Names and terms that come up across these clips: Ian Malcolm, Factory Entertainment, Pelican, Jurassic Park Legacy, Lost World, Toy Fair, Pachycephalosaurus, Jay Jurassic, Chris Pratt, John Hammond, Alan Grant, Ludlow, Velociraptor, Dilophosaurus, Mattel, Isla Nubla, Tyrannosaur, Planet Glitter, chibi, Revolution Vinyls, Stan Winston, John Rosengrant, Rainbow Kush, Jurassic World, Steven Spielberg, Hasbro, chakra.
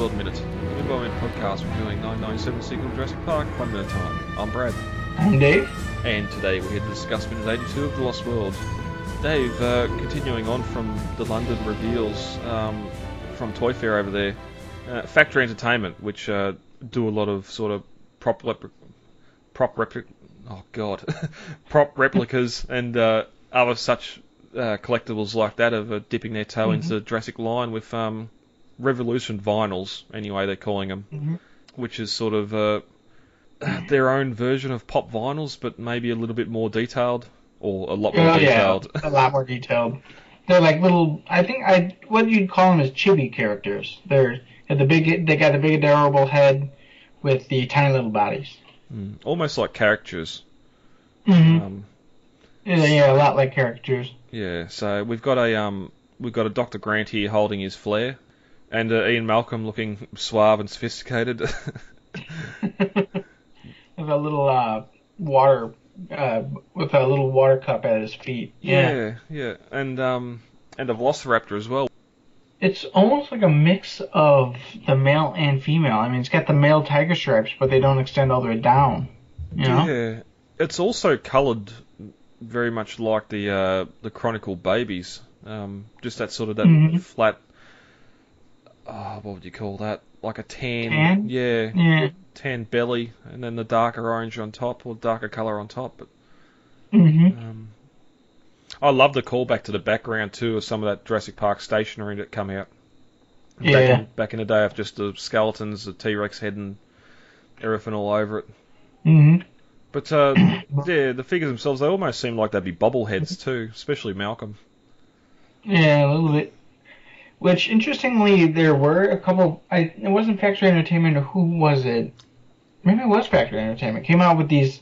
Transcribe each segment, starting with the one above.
World Minute, an environment podcast reviewing 997 Sequel Jurassic Park, 1 minute time. I'm Brad. I'm Dave. And today we're here to discuss Minute 82 of The Lost World. Dave, continuing on from the London reveals from Toy Fair over there, Factory Entertainment, which do a lot of sort of prop replicas and other such collectibles like that of dipping their toe into the Jurassic line with Revolution Vinyls, anyway they're calling them, which is sort of their own version of pop vinyls, but maybe a little bit more detailed, or a lot more detailed. Yeah, a lot more detailed. They're like little, I think what you'd call them is chibi characters. They got the big adorable head with the tiny little bodies. Almost like caricatures. Yeah, a lot like caricatures. Yeah, so we've got a Dr. Grant here holding his flare, and Ian Malcolm looking suave and sophisticated. With a little water cup at his feet. Yeah. And a Velociraptor as well. It's almost like a mix of the male and female. I mean, it's got the male tiger stripes, but they don't extend all the way down. You know? Yeah, it's also coloured very much like the Chronicle babies. Just that sort of flat. What would you call that? Like a tan? Yeah. Tan belly, and then the darker orange on top, or darker colour on top. But I love the callback to the background too of some of that Jurassic Park stationery that come out. Back in the day, of just the skeletons, the T-Rex head, and everything all over it. But the figures themselves—they almost seem like they'd be bobbleheads too, especially Malcolm. Yeah, a little bit. Which, interestingly, there were a couple. It wasn't Factory Entertainment, or who was it? Maybe it was Factory Entertainment. Came out with these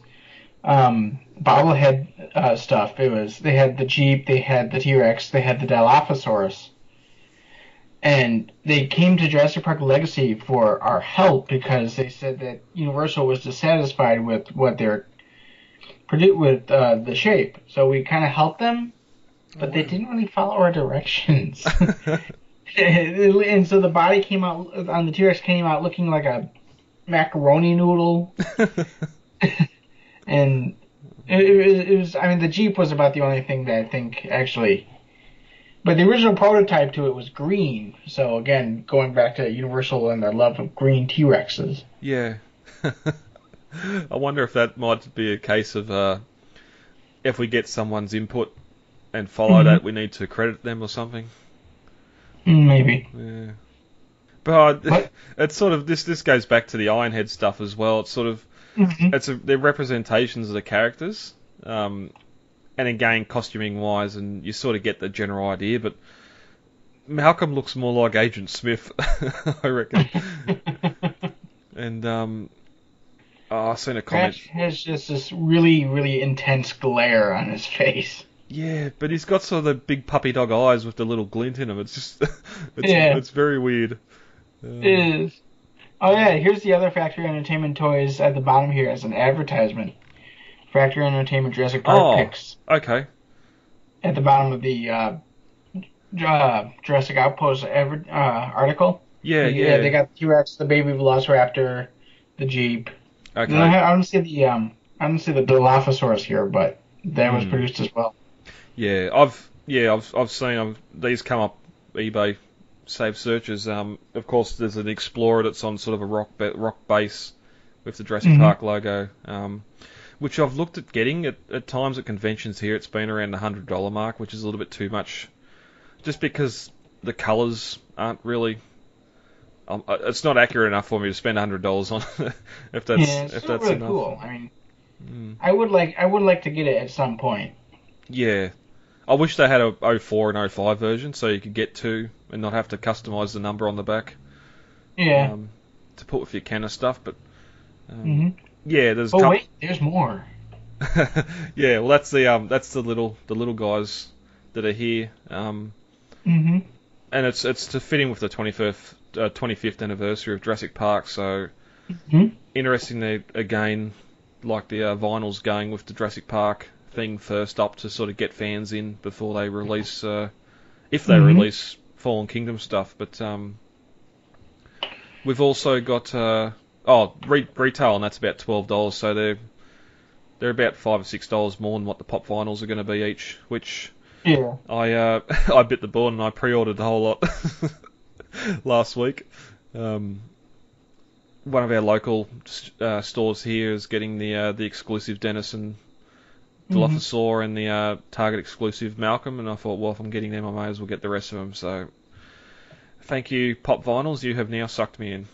bobblehead stuff. They had the Jeep, they had the T-Rex, they had the Dilophosaurus, and they came to Jurassic Park Legacy for our help because they said that Universal was dissatisfied with what they're with the shape. So we kind of helped them, but they didn't really follow our directions. And so the body came out on the T-Rex came out looking like a macaroni noodle. And it was. I mean, the Jeep was about the only thing that I think actually. But the original prototype to it was green. So again, going back to Universal and their love of green T-Rexes. Yeah. I wonder if that might be a case of if we get someone's input and follow that, we need to credit them or something. Maybe. Yeah. But it's sort of this goes back to the Ironhead stuff as well. It's sort of. They're representations of the characters, and again, costuming-wise, and you sort of get the general idea, but Malcolm looks more like Agent Smith, I reckon. And I've seen a comment. Crash has just this really, really intense glare on his face. Yeah, but he's got sort of the big puppy dog eyes with the little glint in him. It's just, it's very weird. It is. Oh yeah, here's the other Factory Entertainment toys at the bottom here as an advertisement. Factory Entertainment Jurassic Park picks. Okay. At the bottom of the Jurassic Outpost article. Yeah. They got the T-Rex, the baby Velociraptor, the Jeep. Okay. I don't see the Dilophosaurus here, but that was produced as well. Yeah, I've seen these come up eBay. Save searches. Of course, there's an Explorer that's on sort of a rock base with the Jurassic Park logo, which I've looked at getting at times at conventions here. It's been around the $100 mark, which is a little bit too much, just because the colours aren't really. It's not accurate enough for me to spend $100 on. If that's really enough. Cool. I mean, I would like to get it at some point. Yeah. I wish they had a 04 and 05 version so you could get two and not have to customise the number on the back. Yeah. To put with your can of stuff, but yeah, there's. Oh wait, there's more. Yeah, well that's the little guys that are here. And it's to fit in with the 25th anniversary of Jurassic Park, so interesting that again, like the vinyls going with the Jurassic Park thing first up to sort of get fans in before they release, if they release Fallen Kingdom stuff. But We've also got retail, and that's about $12, so they're about $5 or $6 more than what the pop vinyls are going to be each. Which yeah, I bit the bullet and I pre-ordered a whole lot last week. One of our local stores here is getting the exclusive Denison Dilophosaur and the Target exclusive Malcolm, and I thought, well, if I'm getting them, I may as well get the rest of them. So, thank you, Pop Vinyls. You have now sucked me in.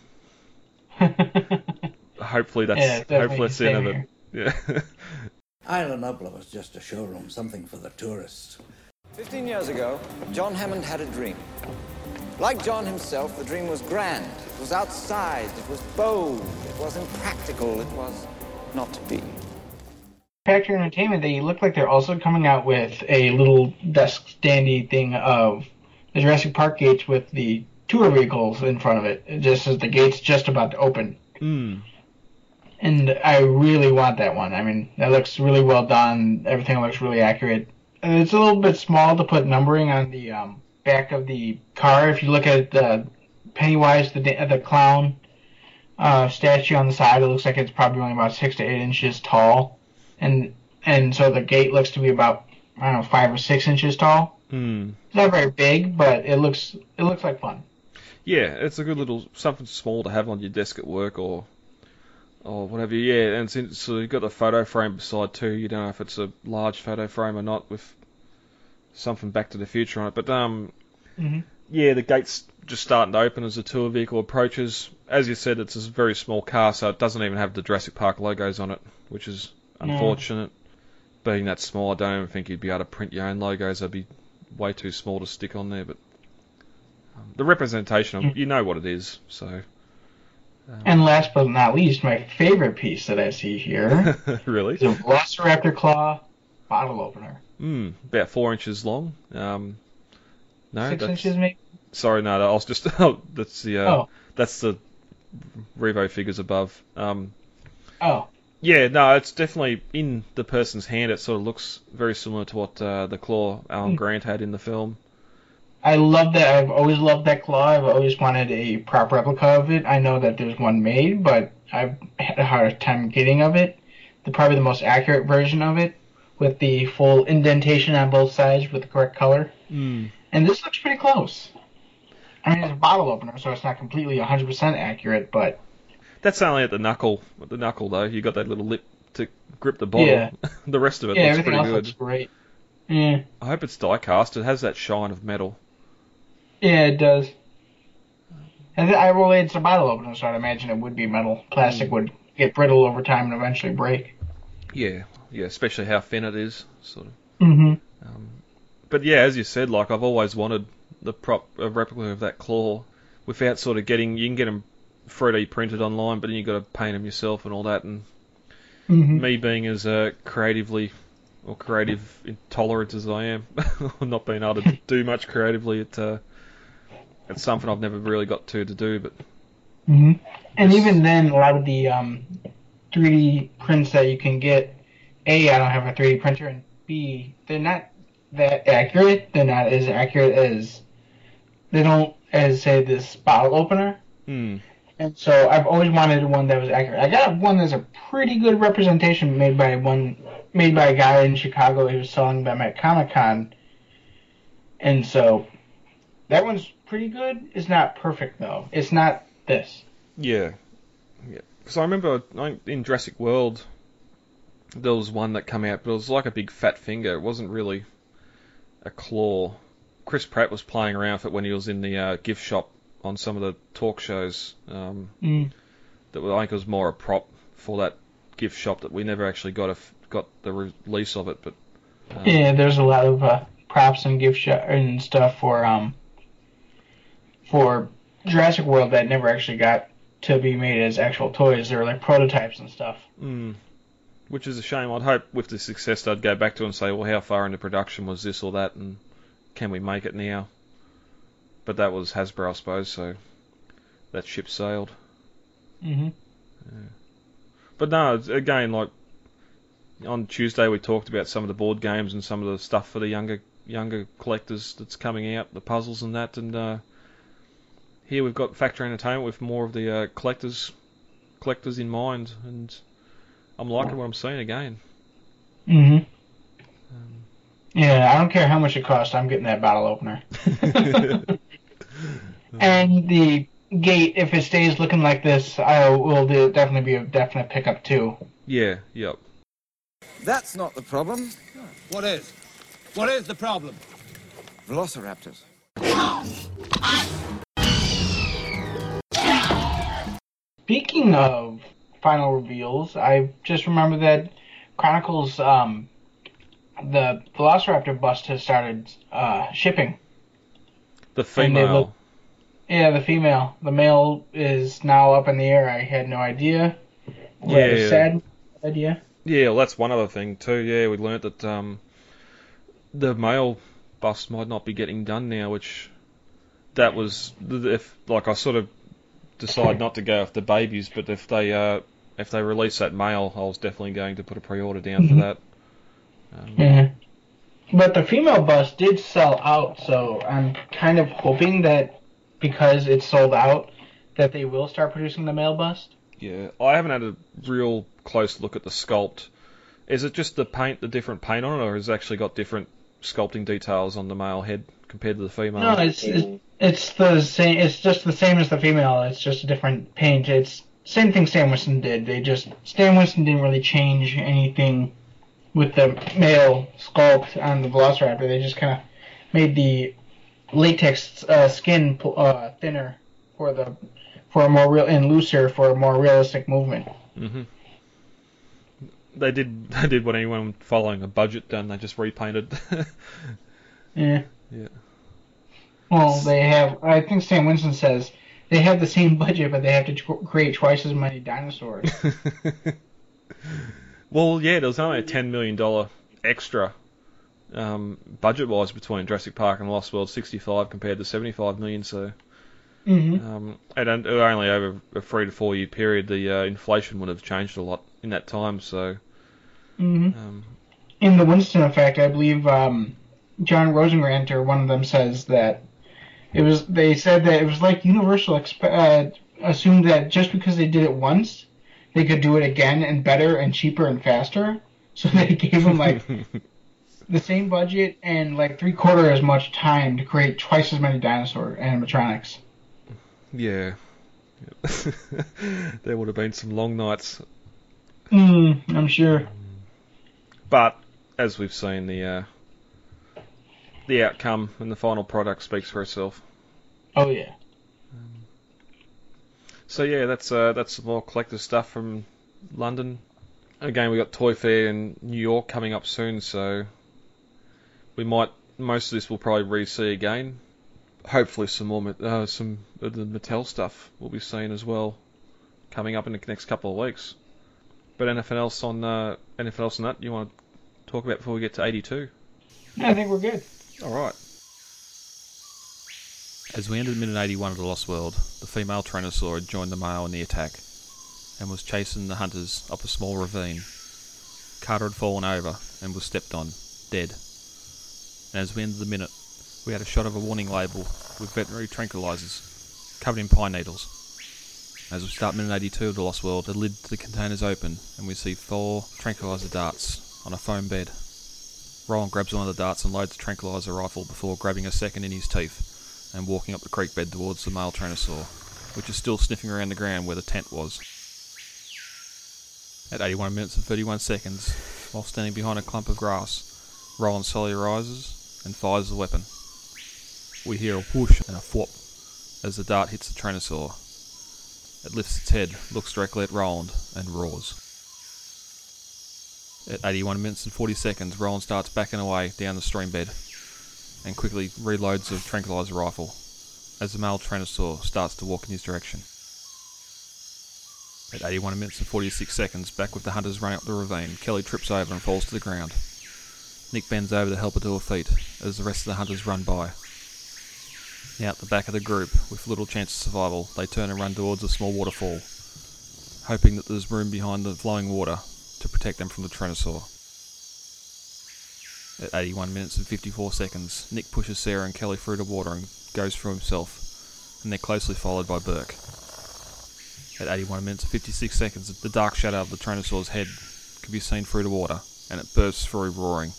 Hopefully that's the end of it. Yeah. Isla Nubla was just a showroom, something for the tourists. 15 years ago, John Hammond had a dream. Like John himself, the dream was grand. It was outsized. It was bold. It was impractical. It was not to be. Factory Entertainment, they look like they're also coming out with a little desk standy thing of the Jurassic Park gates with the tour vehicles in front of it, just as the gate's just about to open. Mm. And I really want that one. I mean, that looks really well done. Everything looks really accurate. And it's a little bit small to put numbering on the back of the car. If you look at Pennywise, the clown statue on the side, it looks like it's probably only about 6 to 8 inches tall. And so the gate looks to be about, I don't know, 5 or 6 inches tall. Mm. It's not very big, but it looks like fun. Yeah, it's a good little something small to have on your desk at work or whatever. Yeah, and so you've got the photo frame beside too. You don't know if it's a large photo frame or not with something Back to the Future on it. But yeah, the gate's just starting to open as the tour vehicle approaches. As you said, it's a very small car, so it doesn't even have the Jurassic Park logos on it, which is unfortunate. No. Being that small, I don't even think you'd be able to print your own logos. That'd be way too small to stick on there. But the representation, you know what it is. So. And last but not least, my favorite piece that I see here really? Is a Velociraptor Claw bottle opener. About 4 inches long. 6 inches maybe? Sorry, no, I was just... That's the Revo figures above. Yeah, no, it's definitely in the person's hand. It sort of looks very similar to what the claw Alan Grant had in the film. I love that. I've always loved that claw. I've always wanted a prop replica of it. I know that there's one made, but I've had a hard time getting of it. Probably the most accurate version of it, with the full indentation on both sides with the correct color. Mm. And this looks pretty close. I mean, it's a bottle opener, so it's not completely 100% accurate, but... That's only at the knuckle. At the knuckle, though, you got that little lip to grip the bottle. Yeah. The rest of it looks pretty good. Yeah, everything else looks great. Yeah. I hope it's die-cast. It has that shine of metal. Yeah, it does. And it's a bottle opener, so I'd imagine it would be metal. Plastic would get brittle over time and eventually break. Yeah, especially how thin it is, sort of. Mm-hmm. But yeah, as you said, like I've always wanted a replica of that claw, without sort of getting. You can get them 3D printed online, but then you've got to paint them yourself and all that, and me being as creative intolerant as I am, I'm not being able to do much creatively. It's something I've never really got to do, but and even then, a lot of the 3D prints that you can get, A, I don't have a 3D printer, and B, they're not that accurate. They're not as accurate as say this bottle opener. Mm. And so I've always wanted one that was accurate. I got one that's a pretty good representation made by a guy in Chicago who was selling them at Comic-Con. And so that one's pretty good. It's not perfect, though. It's not this. Yeah. Because I remember in Jurassic World, there was one that came out, but it was like a big fat finger. It wasn't really a claw. Chris Pratt was playing around with it when he was in the gift shop on some of the talk shows that were, I think it was more a prop for that gift shop that we never actually got the release of it. But yeah, there's a lot of props and gift shop and stuff for Jurassic World that never actually got to be made as actual toys. They were like prototypes and stuff. Mm. Which is a shame. I'd hope with the success they'd go back to and say, well, how far into production was this or that, and can we make it now? But that was Hasbro, I suppose, so that ship sailed. Yeah. But no, again, like on Tuesday we talked about some of the board games and some of the stuff for the younger collectors that's coming out, the puzzles and that, and Here we've got Factory Entertainment with more of the collectors in mind, and I'm liking what I'm seeing again. Mhm. Yeah, I don't care how much it costs. I'm getting that bottle opener. And the gate, if it stays looking like this, I will definitely be a definite pickup too. Yeah. Yep. That's not the problem. What is? What is the problem? Velociraptors. Speaking of final reveals, I just remember that Chronicles, the Velociraptor bust has started shipping. The female. The female. The male is now up in the air. I had no idea. Sad idea. Yeah, well, that's one other thing too. Yeah, we learnt that the male bust might not be getting done now, which that was I sort of decide not to go after babies, but if they release that male, I was definitely going to put a pre-order down for that. But the female bust did sell out, so I'm kind of hoping that because it's sold out, that they will start producing the male bust. Yeah, I haven't had a real close look at the sculpt. Is it just the paint, the different paint on it, or has it actually got different sculpting details on the male head compared to the female? No, it's the same. It's just the same as the female. It's just a different paint. It's same thing Stan Winston did. Stan Winston didn't really change anything with the male sculpt on the Velociraptor. They just kind of made the latex skin thinner for a more real and looser for a more realistic movement. Mm-hmm. They did what anyone following a budget done. They just repainted. Yeah. Yeah. Well, they have. I think Stan Winston says they have the same budget, but they have to create twice as many dinosaurs. Well, yeah, there was only a $10 million extra budget-wise between Jurassic Park and Lost World 65 compared to 75 million. So, and only over a 3 to 4 year period, the inflation would have changed a lot in that time. So, in the Winston effect, I believe John Rosengrant or one of them says that it was. They said that it was like Universal assumed that just because they did it once, they could do it again and better and cheaper and faster. So they gave them like the same budget and like 3/4 as much time to create twice as many dinosaur animatronics. Yeah. There would have been some long nights. I'm sure. But as we've seen, the outcome and the final product speaks for itself. Oh yeah. So yeah, that's some more collector stuff from London. Again, we got Toy Fair in New York coming up soon, so most of this we'll probably re-see again. Hopefully, some more some of the Mattel stuff will be seen as well coming up in the next couple of weeks. But anything else on that you want to talk about before we get to 82? I think we're good. All right. As we entered minute 81 of the Lost World, the female Tyrannosaur had joined the male in the attack, and was chasing the hunters up a small ravine. Carter had fallen over and was stepped on, dead. And as we ended the minute, we had a shot of a warning label with veterinary tranquilizers, covered in pine needles. As we start minute 82 of the Lost World, the lid to the container is open, and we see 4 tranquilizer darts on a foam bed. Roland grabs one of the darts and loads the tranquilizer rifle before grabbing a second in his teeth and walking up the creek bed towards the male Tyrannosaur, which is still sniffing around the ground where the tent was. At 81 minutes and 31 seconds, while standing behind a clump of grass, Roland slowly rises and fires the weapon. We hear a whoosh and a whop as the dart hits the Tyrannosaur. It lifts its head, looks directly at Roland, and roars. At 81 minutes and 40 seconds, Roland starts backing away down the stream bed, and quickly reloads the tranquilizer rifle as the male Tyrannosaur starts to walk in his direction. At 81 minutes and 46 seconds, back with the hunters running up the ravine, Kelly trips over and falls to the ground. Nick bends over to help her to her feet as the rest of the hunters run by. Now at the back of the group, with little chance of survival, they turn and run towards a small waterfall, hoping that there's room behind the flowing water to protect them from the Tyrannosaur. At 81 minutes and 54 seconds, Nick pushes Sarah and Kelly through the water and goes through himself, and they're closely followed by Burke. At 81 minutes and 56 seconds, the dark shadow of the Tyrannosaur's head can be seen through the water, and it bursts through roaring.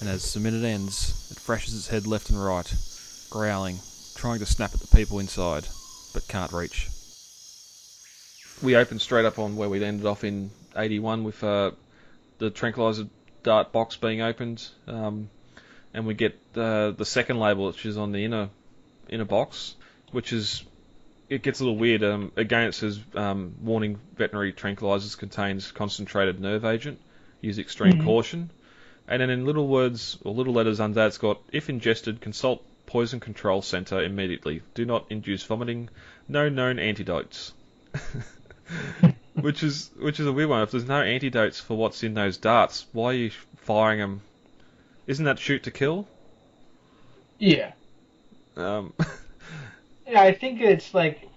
And as the minute ends, it thrashes its head left and right, growling, trying to snap at the people inside, but can't reach. We open straight up on where we'd ended off in 81 with the tranquilizer dart box being opened, and we get the second label, which is on the inner box, which is... It gets a little weird. Again, it says, warning, veterinary tranquilizers contains concentrated nerve agent. Use extreme caution. And then in little words, or little letters under that, it's got, if ingested, consult Poison Control Center immediately. Do not induce vomiting. No known antidotes. which is a weird one. If there's no antidotes for what's in those darts, why are you firing them? Isn't that shoot to kill? Yeah. Yeah, I think it's like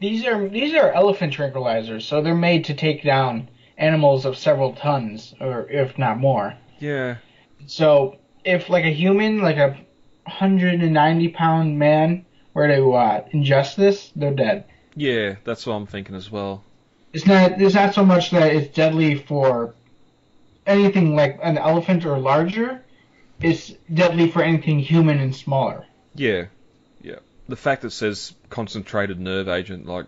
these are elephant tranquilizers, so they're made to take down animals of several tons, or if not more. Yeah. So if like a human, like a 190-pound man, were to ingest this, they're dead. Yeah, that's what I'm thinking as well. It's not so much that it's deadly for anything like an elephant or larger. It's deadly for anything human and smaller. Yeah. The fact that it says concentrated nerve agent, like,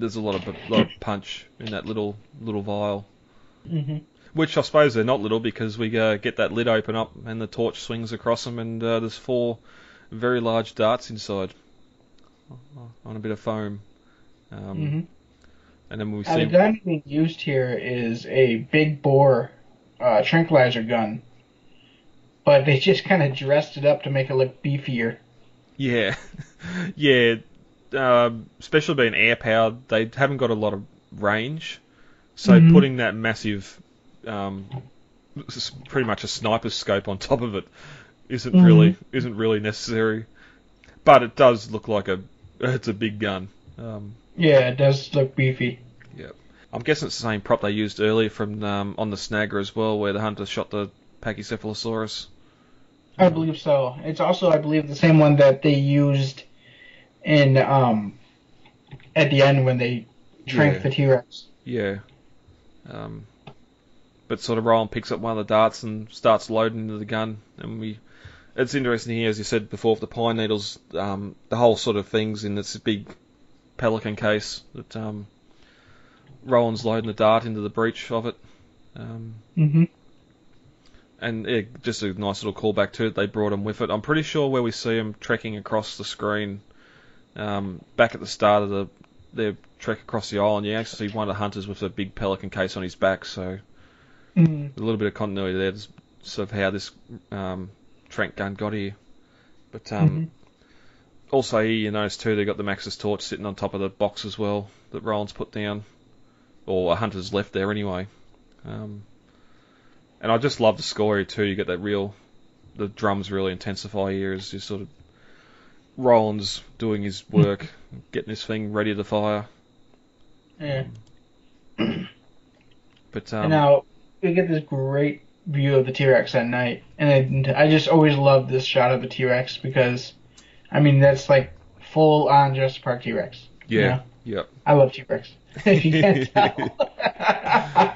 there's a lot of punch in that little vial. Mm-hmm. Which I suppose they're not little, because we get that lid open up and the torch swings across them, and there's four very large darts inside on a bit of foam. And then we see... The gun being used here is a big bore tranquilizer gun, but they just kind of dressed it up to make it look beefier. Yeah, yeah. Especially being air-powered, they haven't got a lot of range, so putting that massive, pretty much a sniper's scope on top of it isn't really necessary. But it does look like it's a big gun. Yeah, it does look beefy. Yeah, I'm guessing it's the same prop they used earlier from on the Snagger as well, where the hunter shot the Pachycephalosaurus. I believe so. It's also, I believe, the same one that they used in at the end when they tranked the T-Rex. Yeah. But sort of Roland picks up one of the darts and starts loading into the gun, and it's interesting here, as you said before, the pine needles, the whole sort of thing's in this big Pelican case that Roland's loading the dart into the breech of it. And just a nice little callback to it. They brought him with it. I'm pretty sure where we see him trekking across the screen, back at the start of their trek across the island, you actually see one of the hunters with a big Pelican case on his back. So a little bit of continuity there, sort of how this Trank gun got here. But also, you notice too, they got the Max's torch sitting on top of the box as well that Roland's put down, or a hunter's left there anyway. And I just love the score here too. You get the drums really intensify here as you sort of Roland's doing his work, getting this thing ready to fire. Yeah. But and now we get this great view of the T-Rex at night, and I just always love this shot of the T-Rex because, I mean, that's like full on Jurassic Park T-Rex. Yeah. You know? Yep. I love T-Rex. If you can't tell.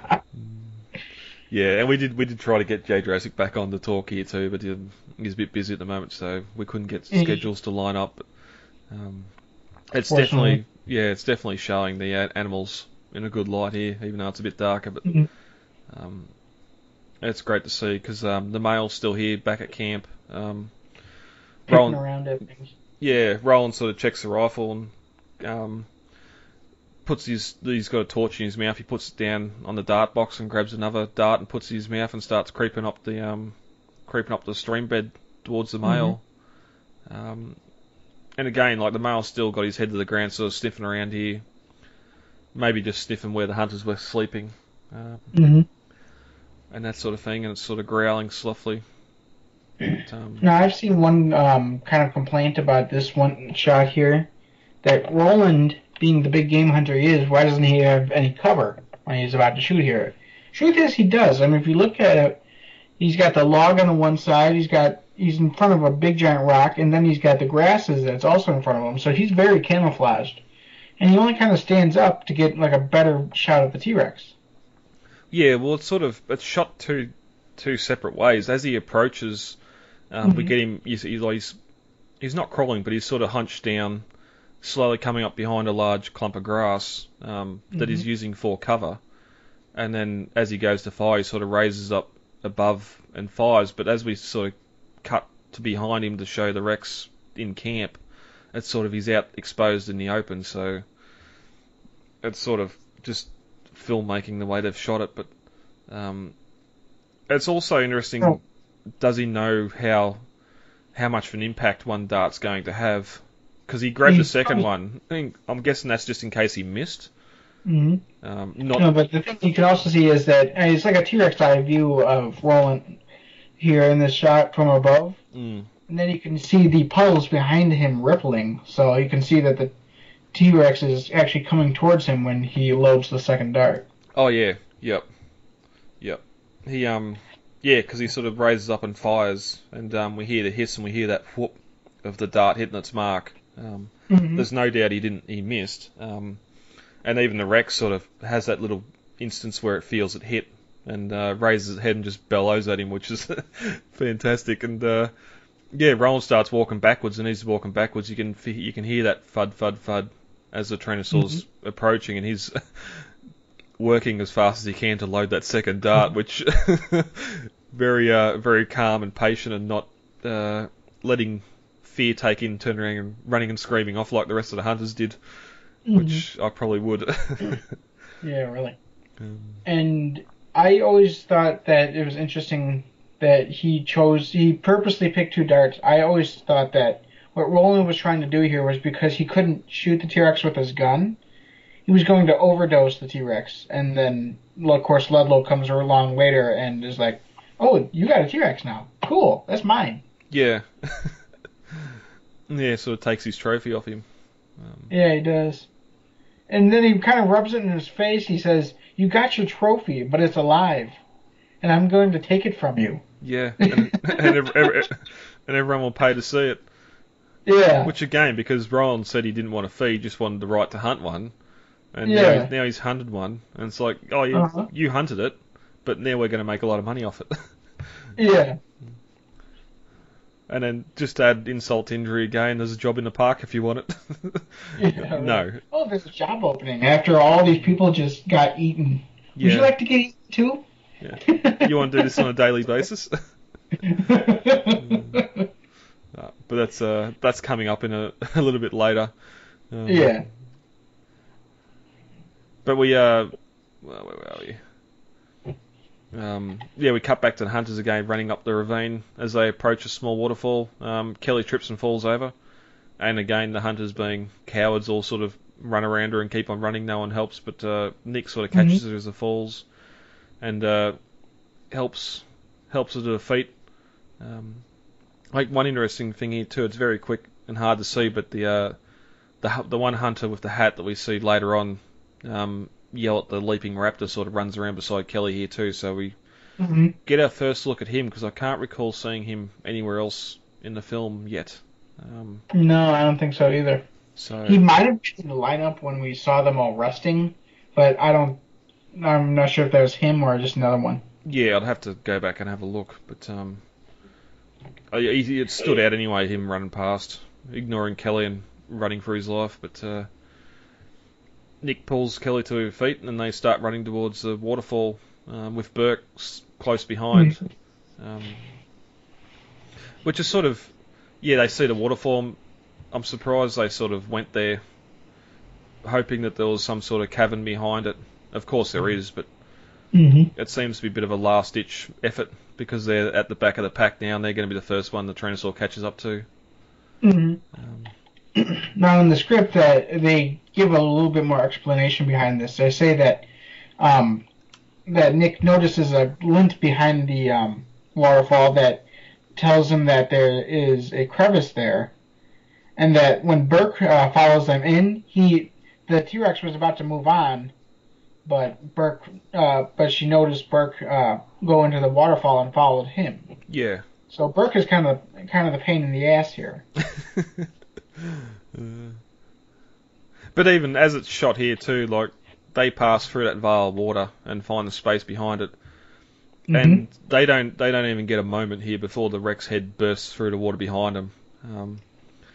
Yeah, and we did try to get Jay Jurassic back on to talk here too, but he's a bit busy at the moment, so we couldn't get schedules to line up. It's definitely it's definitely showing the animals in a good light here, even though it's a bit darker. But it's great to see because the male's still here back at camp. Roland, around everything. Yeah, Roland sort of checks the rifle and puts he's got a torch in his mouth. He puts it down on the dart box and grabs another dart and puts it in his mouth and starts creeping up the stream bed towards the male. And again, like the male's still got his head to the ground, sort of sniffing around here, maybe just sniffing where the hunters were sleeping, and that sort of thing. And it's sort of growling softly. But, now I've seen one kind of complaint about this one shot here, that Roland, being the big game hunter he is, why doesn't he have any cover when he's about to shoot here? Truth is, he does. I mean, if you look at it, he's got the log on the one side, he's got he's in front of a big giant rock, and then he's got the grasses that's also in front of him. So he's very camouflaged, and he only kind of stands up to get like a better shot of the T-Rex. Yeah, well, it's shot two separate ways. As he approaches, we get him. He's not crawling, but he's sort of hunched down, slowly coming up behind a large clump of grass that he's using for cover. And then as he goes to fire, he sort of raises up above and fires. But as we sort of cut to behind him to show the Rex in camp, it's sort of he's out exposed in the open. So it's sort of just filmmaking the way they've shot it. But it's also interesting. Oh. Does he know how much of an impact one dart's going to have? Because he grabbed the second one. I think, I'm guessing that's just in case he missed. Mm-hmm. No, but the thing you can also see is that it's like a T-Rex eye view of Roland here in this shot from above. Mm. And then you can see the puddles behind him rippling. So you can see that the T-Rex is actually coming towards him when he lobes the second dart. Oh, yeah. Yep. He, yeah, because he sort of raises up and fires. And we hear the hiss and we hear that whoop of the dart hitting its mark. There's no doubt he missed. And even the Rex sort of has that little instance where it feels it hit and raises its head and just bellows at him, which is fantastic. And Roland starts walking backwards, and he's walking backwards. You can hear that thud, thud, thud as the Tyrannosaurus approaching, and he's working as fast as he can to load that second dart, which very very calm and patient, and not letting fear take in, turning around and running and screaming off like the rest of the hunters did, which I probably would. Yeah, really. And I always thought that it was interesting that he purposely picked two darts. I always thought that what Roland was trying to do here was, because he couldn't shoot the T-Rex with his gun, he was going to overdose the T-Rex. And then, of course, Ludlow comes along later and is like, oh, you got a T-Rex now. Cool, that's mine. Yeah. Yeah, sort of takes his trophy off him. Yeah, he does. And then he kind of rubs it in his face. He says, you got your trophy, but it's alive, and I'm going to take it from you. Yeah, and everyone will pay to see it. Yeah. Which, again, because Roland said he didn't want to feed, just wanted the right to hunt one. And now he's hunted one. And it's like, oh, you hunted it, but now we're going to make a lot of money off it. Yeah. And then just to add insult to injury again, there's a job in the park if you want it. Yeah, no. Right. Oh, there's a job opening after all these people just got eaten. Yeah. Would you like to get eaten too? Yeah. You want to do this on a daily basis? No, but that's coming up in a little bit later. Yeah. But we where are we? We cut back to the hunters again, running up the ravine as they approach a small waterfall. Kelly trips and falls over, and again the hunters, being cowards, all sort of run around her and keep on running. No one helps, but Nick sort of catches her as she falls and helps her to her feet. Like one interesting thing here too, it's very quick and hard to see, but the one hunter with the hat that we see later on yell at the leaping raptor sort of runs around beside Kelly here too, so we get our first look at him, because I can't recall seeing him anywhere else in the film yet. No, I don't think so either. So he might have been in the lineup when we saw them all resting, but I'm not sure if that was him or just another one. Yeah, I'd have to go back and have a look, but it stood out anyway, him running past, ignoring Kelly and running for his life, but Nick pulls Kelly to her feet, and then they start running towards the waterfall with Burke close behind. Which is sort of... Yeah, they see the waterfall. I'm surprised they sort of went there hoping that there was some sort of cavern behind it. Of course there is, but it seems to be a bit of a last-ditch effort, because they're at the back of the pack now, and they're going to be the first one the Tyrannosaur catches up to. Now, in the script, they give a little bit more explanation behind this. They say that Nick notices a lint behind the waterfall that tells him that there is a crevice there, and that when Burke follows them in, the T-Rex was about to move on, but Burke, but she noticed Burke go into the waterfall and followed him. Yeah, So Burke is kind of the pain in the ass here. But even as it's shot here too, like they pass through that vial of water and find the space behind it, mm-hmm. and they don't even get a moment here before the Rex head bursts through the water behind them.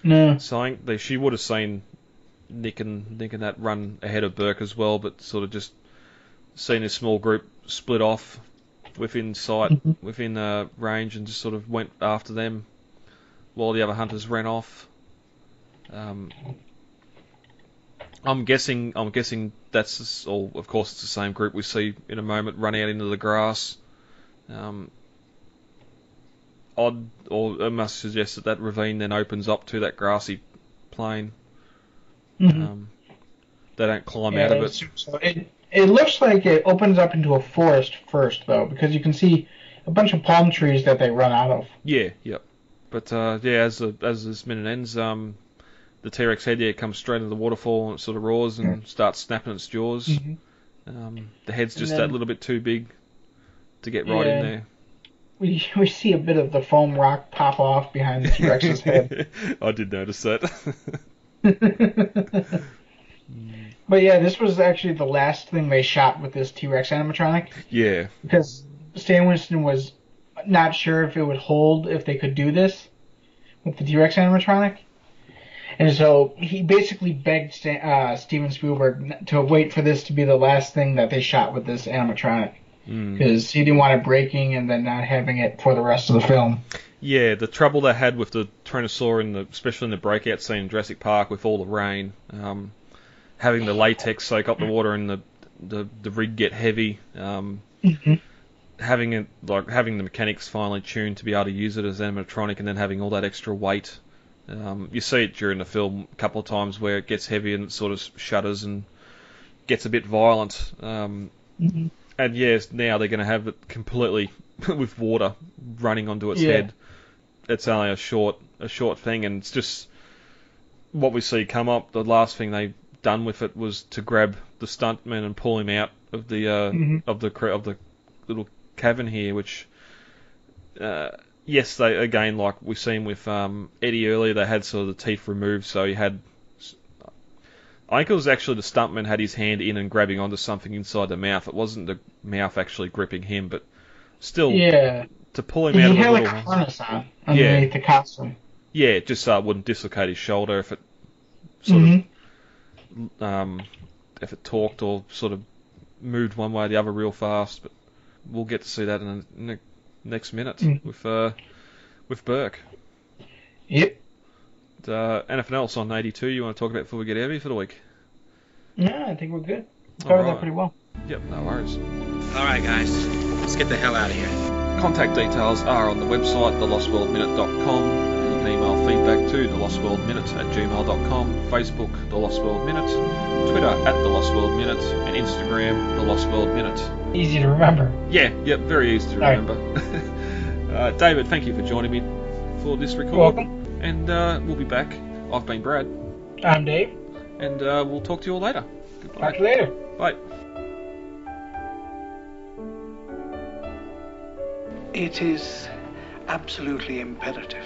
No. So I think she would have seen Nick and that run ahead of Burke as well, but sort of just seen this small group split off within sight, mm-hmm. within range, and just sort of went after them while the other hunters ran off. I'm guessing that's all. Of course, it's the same group we see in a moment run out into the grass. I must suggest that ravine then opens up to that grassy plain. Mm-hmm. They don't climb out of it. So it looks like it opens up into a forest first, though, because you can see a bunch of palm trees that they run out of. Yeah, yep. But as this minute ends, the T-Rex head comes straight into the waterfall and it sort of roars and starts snapping its jaws. Mm-hmm. The head's just that little bit too big to get right in there. We see a bit of the foam rock pop off behind the T-Rex's head. I did notice that. But yeah, this was actually the last thing they shot with this T-Rex animatronic. Yeah. Because Stan Winston was not sure if it would hold, if they could do this with the T-Rex animatronic. And so he basically begged Steven Spielberg to wait for this to be the last thing that they shot with this animatronic. Because he didn't want it breaking and then not having it for the rest of the film. Yeah, the trouble they had with the Tyrannosaur, especially in the breakout scene in Jurassic Park with all the rain, having the latex soak up the water and the rig get heavy, mm-hmm. having the mechanics finally tuned to be able to use it as animatronic and then having all that extra weight. You see it during the film a couple of times where it gets heavy and it sort of shudders and gets a bit violent. Mm-hmm. And yes, now they're going to have it completely with water running onto its head. It's only a short thing, and it's just what we see come up. The last thing they done with it was to grab the stuntman and pull him out of the mm-hmm. of the little cavern here, which. Yes, they again, like we've seen with Eddie earlier, they had sort of the teeth removed, so he had... I think it was actually the stuntman had his hand in and grabbing onto something inside the mouth. It wasn't the mouth actually gripping him, but still, to pull him out of the little... He had like a harness on underneath the costume. Yeah, just so it wouldn't dislocate his shoulder if it sort mm-hmm. of... if it talked or sort of moved one way or the other real fast, but we'll get to see that in a next minute with Burke. Yep. Anything else on 82 you want to talk about before we get heavy for the week? No, I think we're good. Covered that pretty well. Yep, no worries. All right, guys, let's get the hell out of here. Contact details are on the website, thelostworldminute.com. You can email feedback to thelostworldminute@gmail.com, Facebook, The Lost World Minute, Twitter, @The Lost World Minute, and Instagram, The Lost World Minute. Easy to remember. Yeah, yep, very easy to remember. Right. David, thank you for joining me for this record. You're welcome. And we'll be back. I've been Brad. I'm Dave. And we'll talk to you all later. Goodbye. Talk to you later. Bye. It is absolutely imperative